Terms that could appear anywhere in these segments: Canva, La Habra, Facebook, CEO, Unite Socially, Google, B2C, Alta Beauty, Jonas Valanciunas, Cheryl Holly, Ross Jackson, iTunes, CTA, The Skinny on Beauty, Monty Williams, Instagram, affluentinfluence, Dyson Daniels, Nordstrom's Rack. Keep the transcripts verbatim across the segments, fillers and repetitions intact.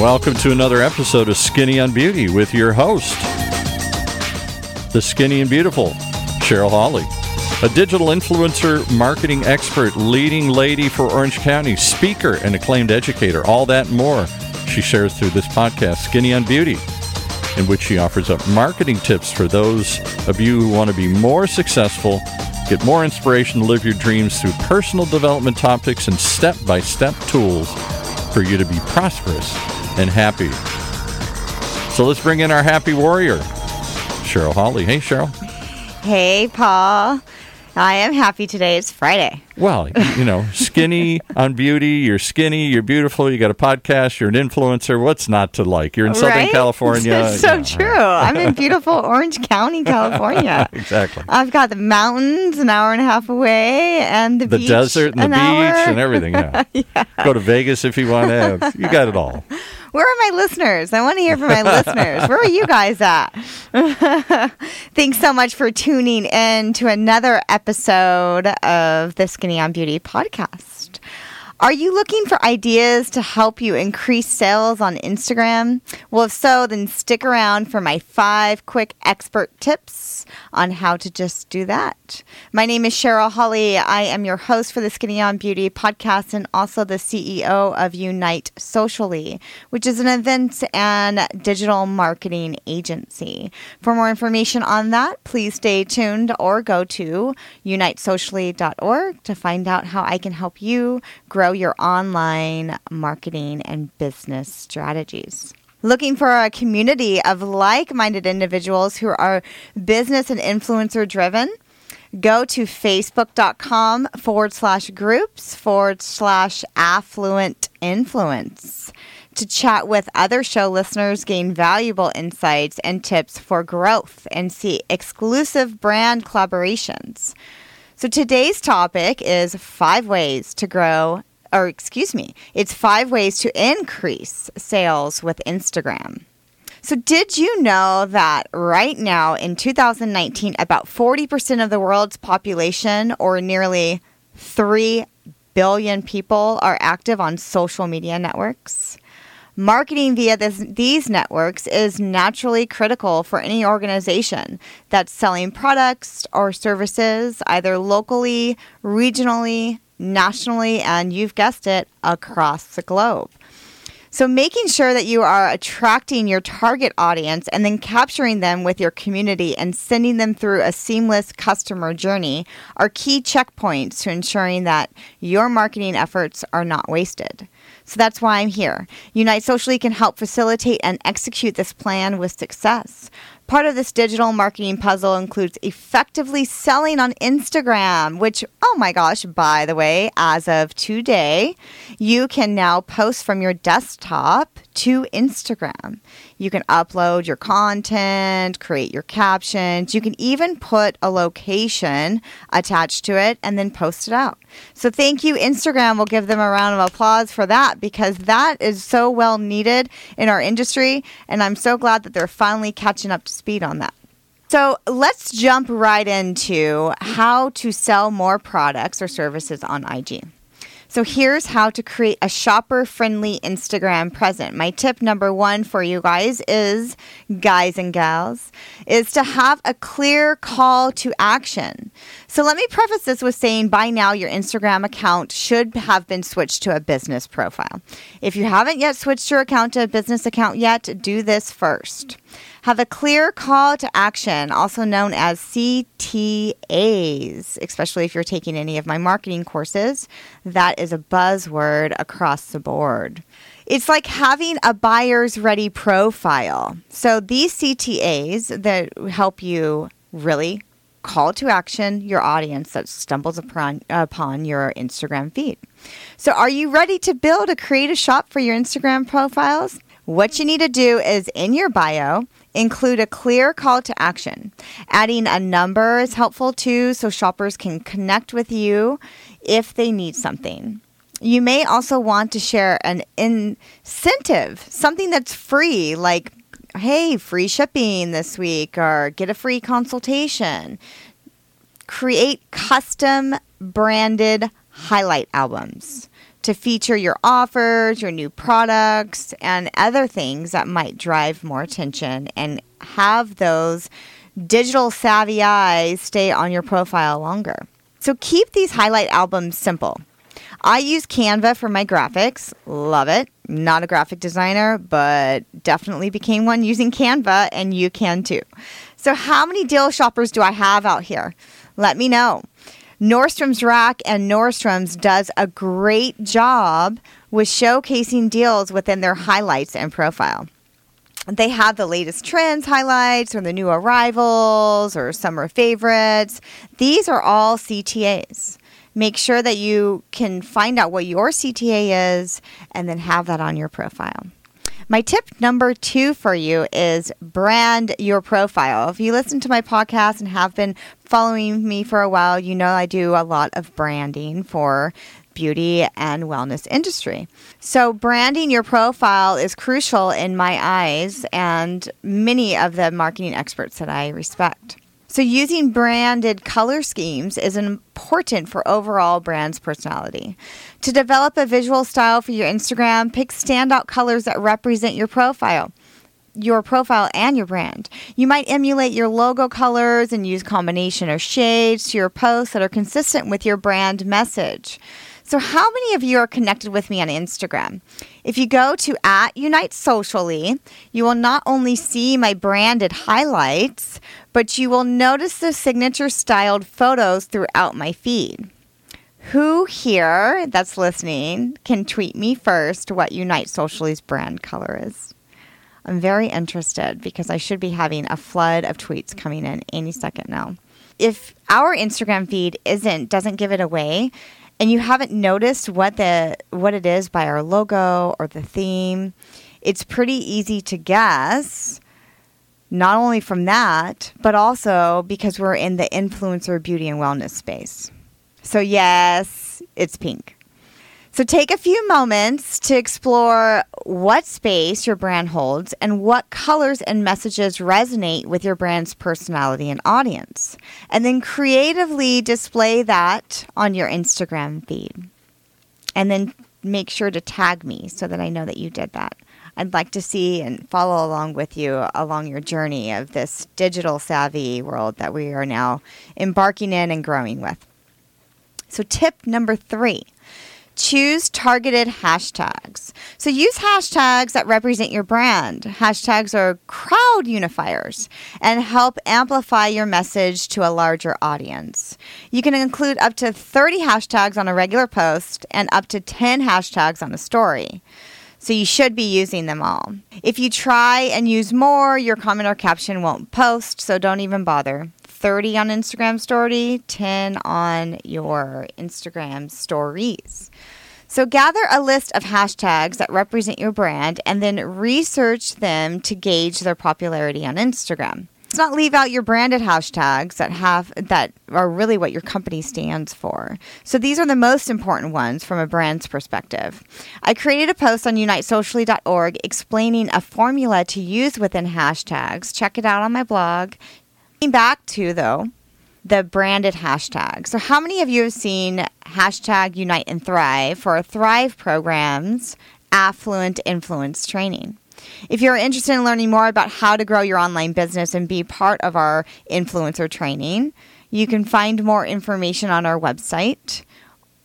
Welcome to another episode of Skinny on Beauty with your host, the skinny and beautiful Cheryl Holly, a digital influencer, marketing expert, leading lady for Orange County, speaker, and acclaimed educator. All that and more she shares through this podcast, Skinny on Beauty, in which she offers up marketing tips for those of you who want to be more successful, get more inspiration, live your dreams through personal development topics and step-by-step tools for you to be prosperous and happy. So let's bring in our happy warrior, Cheryl Holly. Hey, Cheryl. Hey, Paul. I am happy today. It's Friday. Well, you know, skinny on beauty. You're skinny. You're beautiful. You got a podcast. You're an influencer. What's not to like? You're in Southern right? California. That's so yeah, true. Right. I'm in beautiful Orange County, California. Exactly. I've got the mountains an hour and a half away, and the, the beach, desert, and an the beach, hour. And everything. Yeah. Yeah. Go to Vegas if you want to. You got it all. Where are my listeners? I want to hear from my listeners. Where are you guys at? Thanks so much for tuning in to another episode of the Skinny on Beauty podcast. Are you looking for ideas to help you increase sales on Instagram? Well, if so, then stick around for my five quick expert tips on how to just do that. My name is Cheryl Holly. I am your host for the Skinny on Beauty podcast and also the C E O of Unite Socially, which is an events and digital marketing agency. For more information on that, please stay tuned or go to unite socially dot org to find out how I can help you grow your online marketing and business strategies. Looking for a community of like-minded individuals who are business and influencer driven? Go to facebook.com forward slash groups forward slash affluent influence to chat with other show listeners, gain valuable insights and tips for growth, and see exclusive brand collaborations. So today's topic is five ways to grow, or excuse me, it's five ways to increase sales with Instagram. So did you know that right now in two thousand nineteen, about forty percent of the world's population, or nearly three billion people, are active on social media networks? Marketing via this, these networks is naturally critical for any organization that's selling products or services, either locally, regionally, nationally, and you've guessed it, across the globe. So making sure that you are attracting your target audience and then capturing them with your community and sending them through a seamless customer journey are key checkpoints to ensuring that your marketing efforts are not wasted. So that's why I'm here. Unite Socially can help facilitate and execute this plan with success. Part of this digital marketing puzzle includes effectively selling on Instagram, which, oh my gosh, by the way, as of today, you can now post from your desktop to Instagram. You can upload your content, create your captions. You can even put a location attached to it and then post it out. So thank you, Instagram. We'll give them a round of applause for that, because that is so well needed in our industry, and I'm so glad that they're finally catching up to speed on that. So let's jump right into how to sell more products or services on I G. So here's how to create a shopper-friendly Instagram present. My tip number one for you guys is, guys and gals, is to have a clear call to action. So let me preface this with saying by now your Instagram account should have been switched to a business profile. If you haven't yet switched your account to a business account yet, do this first. Have a clear call to action, also known as C T As, especially if you're taking any of my marketing courses. That is a buzzword across the board. It's like having a buyer's ready profile. So these C T As that help you really call to action your audience that stumbles upon, upon your Instagram feed. So are you ready to build a creative shop for your Instagram profiles? What you need to do is, in your bio, include a clear call to action. Adding a number is helpful too, so shoppers can connect with you if they need something. You may also want to share an incentive, something that's free, like, hey, free shipping this week, or get a free consultation. Create custom branded highlight albums. to feature your offers, your new products, and other things that might drive more attention and have those digital savvy eyes stay on your profile longer. So keep these highlight albums simple. I use Canva for my graphics. Love it. Not a graphic designer, but definitely became one using Canva, and you can too. So how many deal shoppers do I have out here? Let me know. Nordstrom's Rack and Nordstrom's does a great job with showcasing deals within their highlights and profile. They have the latest trends highlights or the new arrivals or summer favorites. These are all C T As. Make sure that you can find out what your C T A is and then have that on your profile. My tip number two for you is brand your profile. If you listen to my podcast and have been following me for a while, you know I do a lot of branding for beauty and wellness industry. So branding your profile is crucial in my eyes and many of the marketing experts that I respect. So using branded color schemes is important for overall brand's personality. To develop a visual style for your Instagram, pick standout colors that represent your profile, your profile and your brand. You might emulate your logo colors and use combination or shades to your posts that are consistent with your brand message. So how many of you are connected with me on Instagram? If you go to at Unite Socially, you will not only see my branded highlights, but you will notice the signature styled photos throughout my feed. Who here that's listening can tweet me first what Unite Socially's brand color is? I'm very interested because I should be having a flood of tweets coming in any second now. If our Instagram feed isn't, doesn't give it away, and you haven't noticed what the what it is by our logo or the theme, it's pretty easy to guess, not only from that, but also because we're in the influencer beauty and wellness space. So yes, it's pink. So take a few moments to explore what space your brand holds and what colors and messages resonate with your brand's personality and audience. And then creatively display that on your Instagram feed. And then make sure to tag me so that I know that you did that. I'd like to see and follow along with you along your journey of this digital savvy world that we are now embarking in and growing with. So tip number three. Choose targeted hashtags. So use hashtags that represent your brand. Hashtags are crowd unifiers and help amplify your message to a larger audience. You can include up to thirty hashtags on a regular post and up to ten hashtags on a story. So you should be using them all. If you try and use more, your comment or caption won't post, so don't even bother. thirty on Instagram story, ten on your Instagram stories. So gather a list of hashtags that represent your brand and then research them to gauge their popularity on Instagram. Let's not leave out your branded hashtags that have that are really what your company stands for. So these are the most important ones from a brand's perspective. I created a post on unite socially dot org explaining a formula to use within hashtags. Check it out on my blog. Back to, though, the branded hashtag. So how many of you have seen hashtag Unite and Thrive for Thrive Program's Affluent Influence training? If you're interested in learning more about how to grow your online business and be part of our influencer training, you can find more information on our website,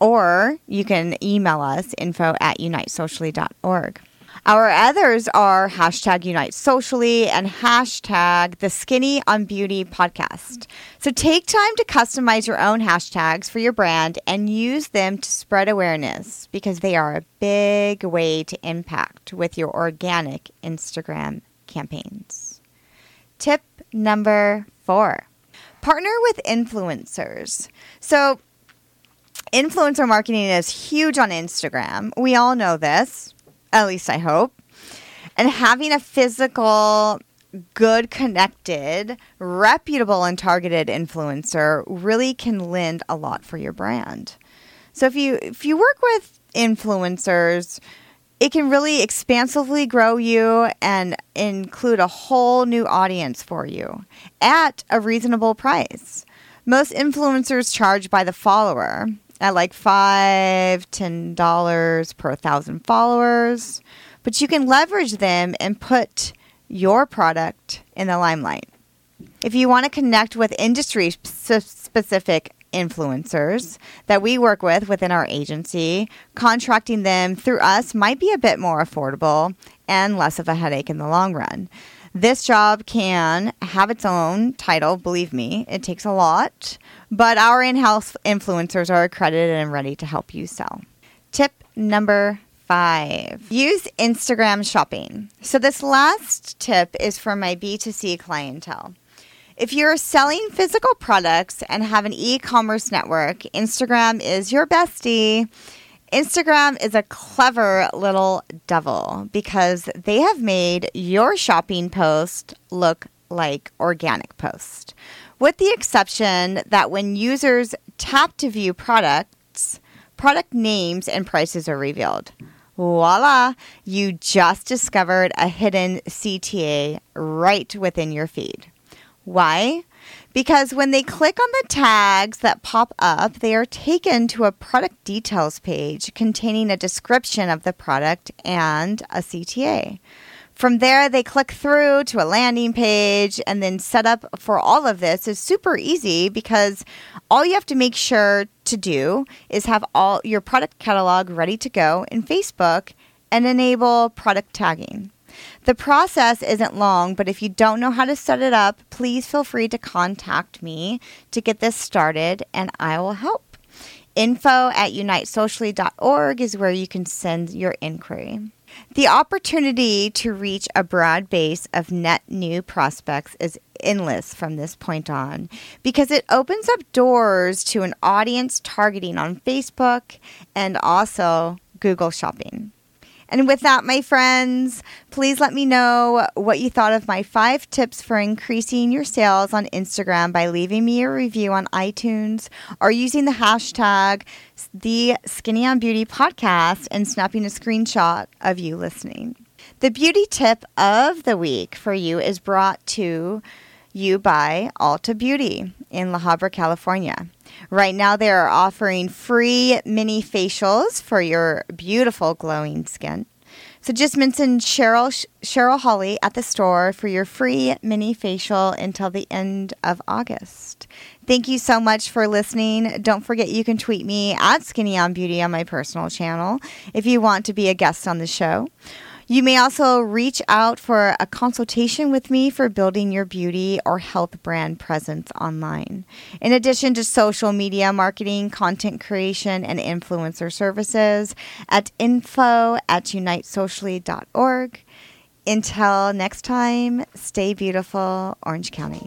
or you can email us info at unite socially dot org. Our others are hashtag Unite Socially and hashtag The Skinny on Beauty podcast. So take time to customize your own hashtags for your brand and use them to spread awareness because they are a big way to impact with your organic Instagram campaigns. Tip number four, partner with influencers. So influencer marketing is huge on Instagram. We all know this. At least I hope. And having a physical, good, connected, reputable, and targeted influencer really can lend a lot for your brand. So if you if you work with influencers, it can really expansively grow you and include a whole new audience for you at a reasonable price. Most influencers charge by the follower, at like five, ten dollars per one thousand followers. But you can leverage them and put your product in the limelight. If you want to connect with industry-specific influencers that we work with within our agency, contracting them through us might be a bit more affordable and less of a headache in the long run. This job can have its own title, believe me. It takes a lot, but our in-house influencers are accredited and ready to help you sell. Tip number five, use Instagram shopping. So this last tip is for my B two C clientele. If you're selling physical products and have an e-commerce network, Instagram is your bestie. Instagram is a clever little devil because they have made your shopping post look like organic post. With the exception that when users tap to view products, product names and prices are revealed. Voila! You just discovered a hidden C T A right within your feed. Why? Because when they click on the tags that pop up, they are taken to a product details page containing a description of the product and a C T A. From there, they click through to a landing page, and then set up for all of this is super easy because all you have to make sure to do is have all your product catalog ready to go in Facebook and enable product tagging. The process isn't long, but if you don't know how to set it up, please feel free to contact me to get this started, and I will help. Info at unite socially dot org is where you can send your inquiry. The opportunity to reach a broad base of net new prospects is endless from this point on because it opens up doors to an audience targeting on Facebook and also Google Shopping. And with that, my friends, please let me know what you thought of my five tips for increasing your sales on Instagram by leaving me a review on iTunes or using the hashtag The Skinny on Beauty Podcast and snapping a screenshot of you listening. The beauty tip of the week for you is brought to you by Alta Beauty in La Habra, California. Right now, they are offering free mini facials for your beautiful glowing skin. So just mention Cheryl Cheryl Holly at the store for your free mini facial until the end of August. Thank you so much for listening. Don't forget you can tweet me at Skinny on Beauty on my personal channel if you want to be a guest on the show. You may also reach out for a consultation with me for building your beauty or health brand presence online. In addition to social media marketing, content creation, and influencer services at info at unite socially dot org. Until next time, stay beautiful, Orange County.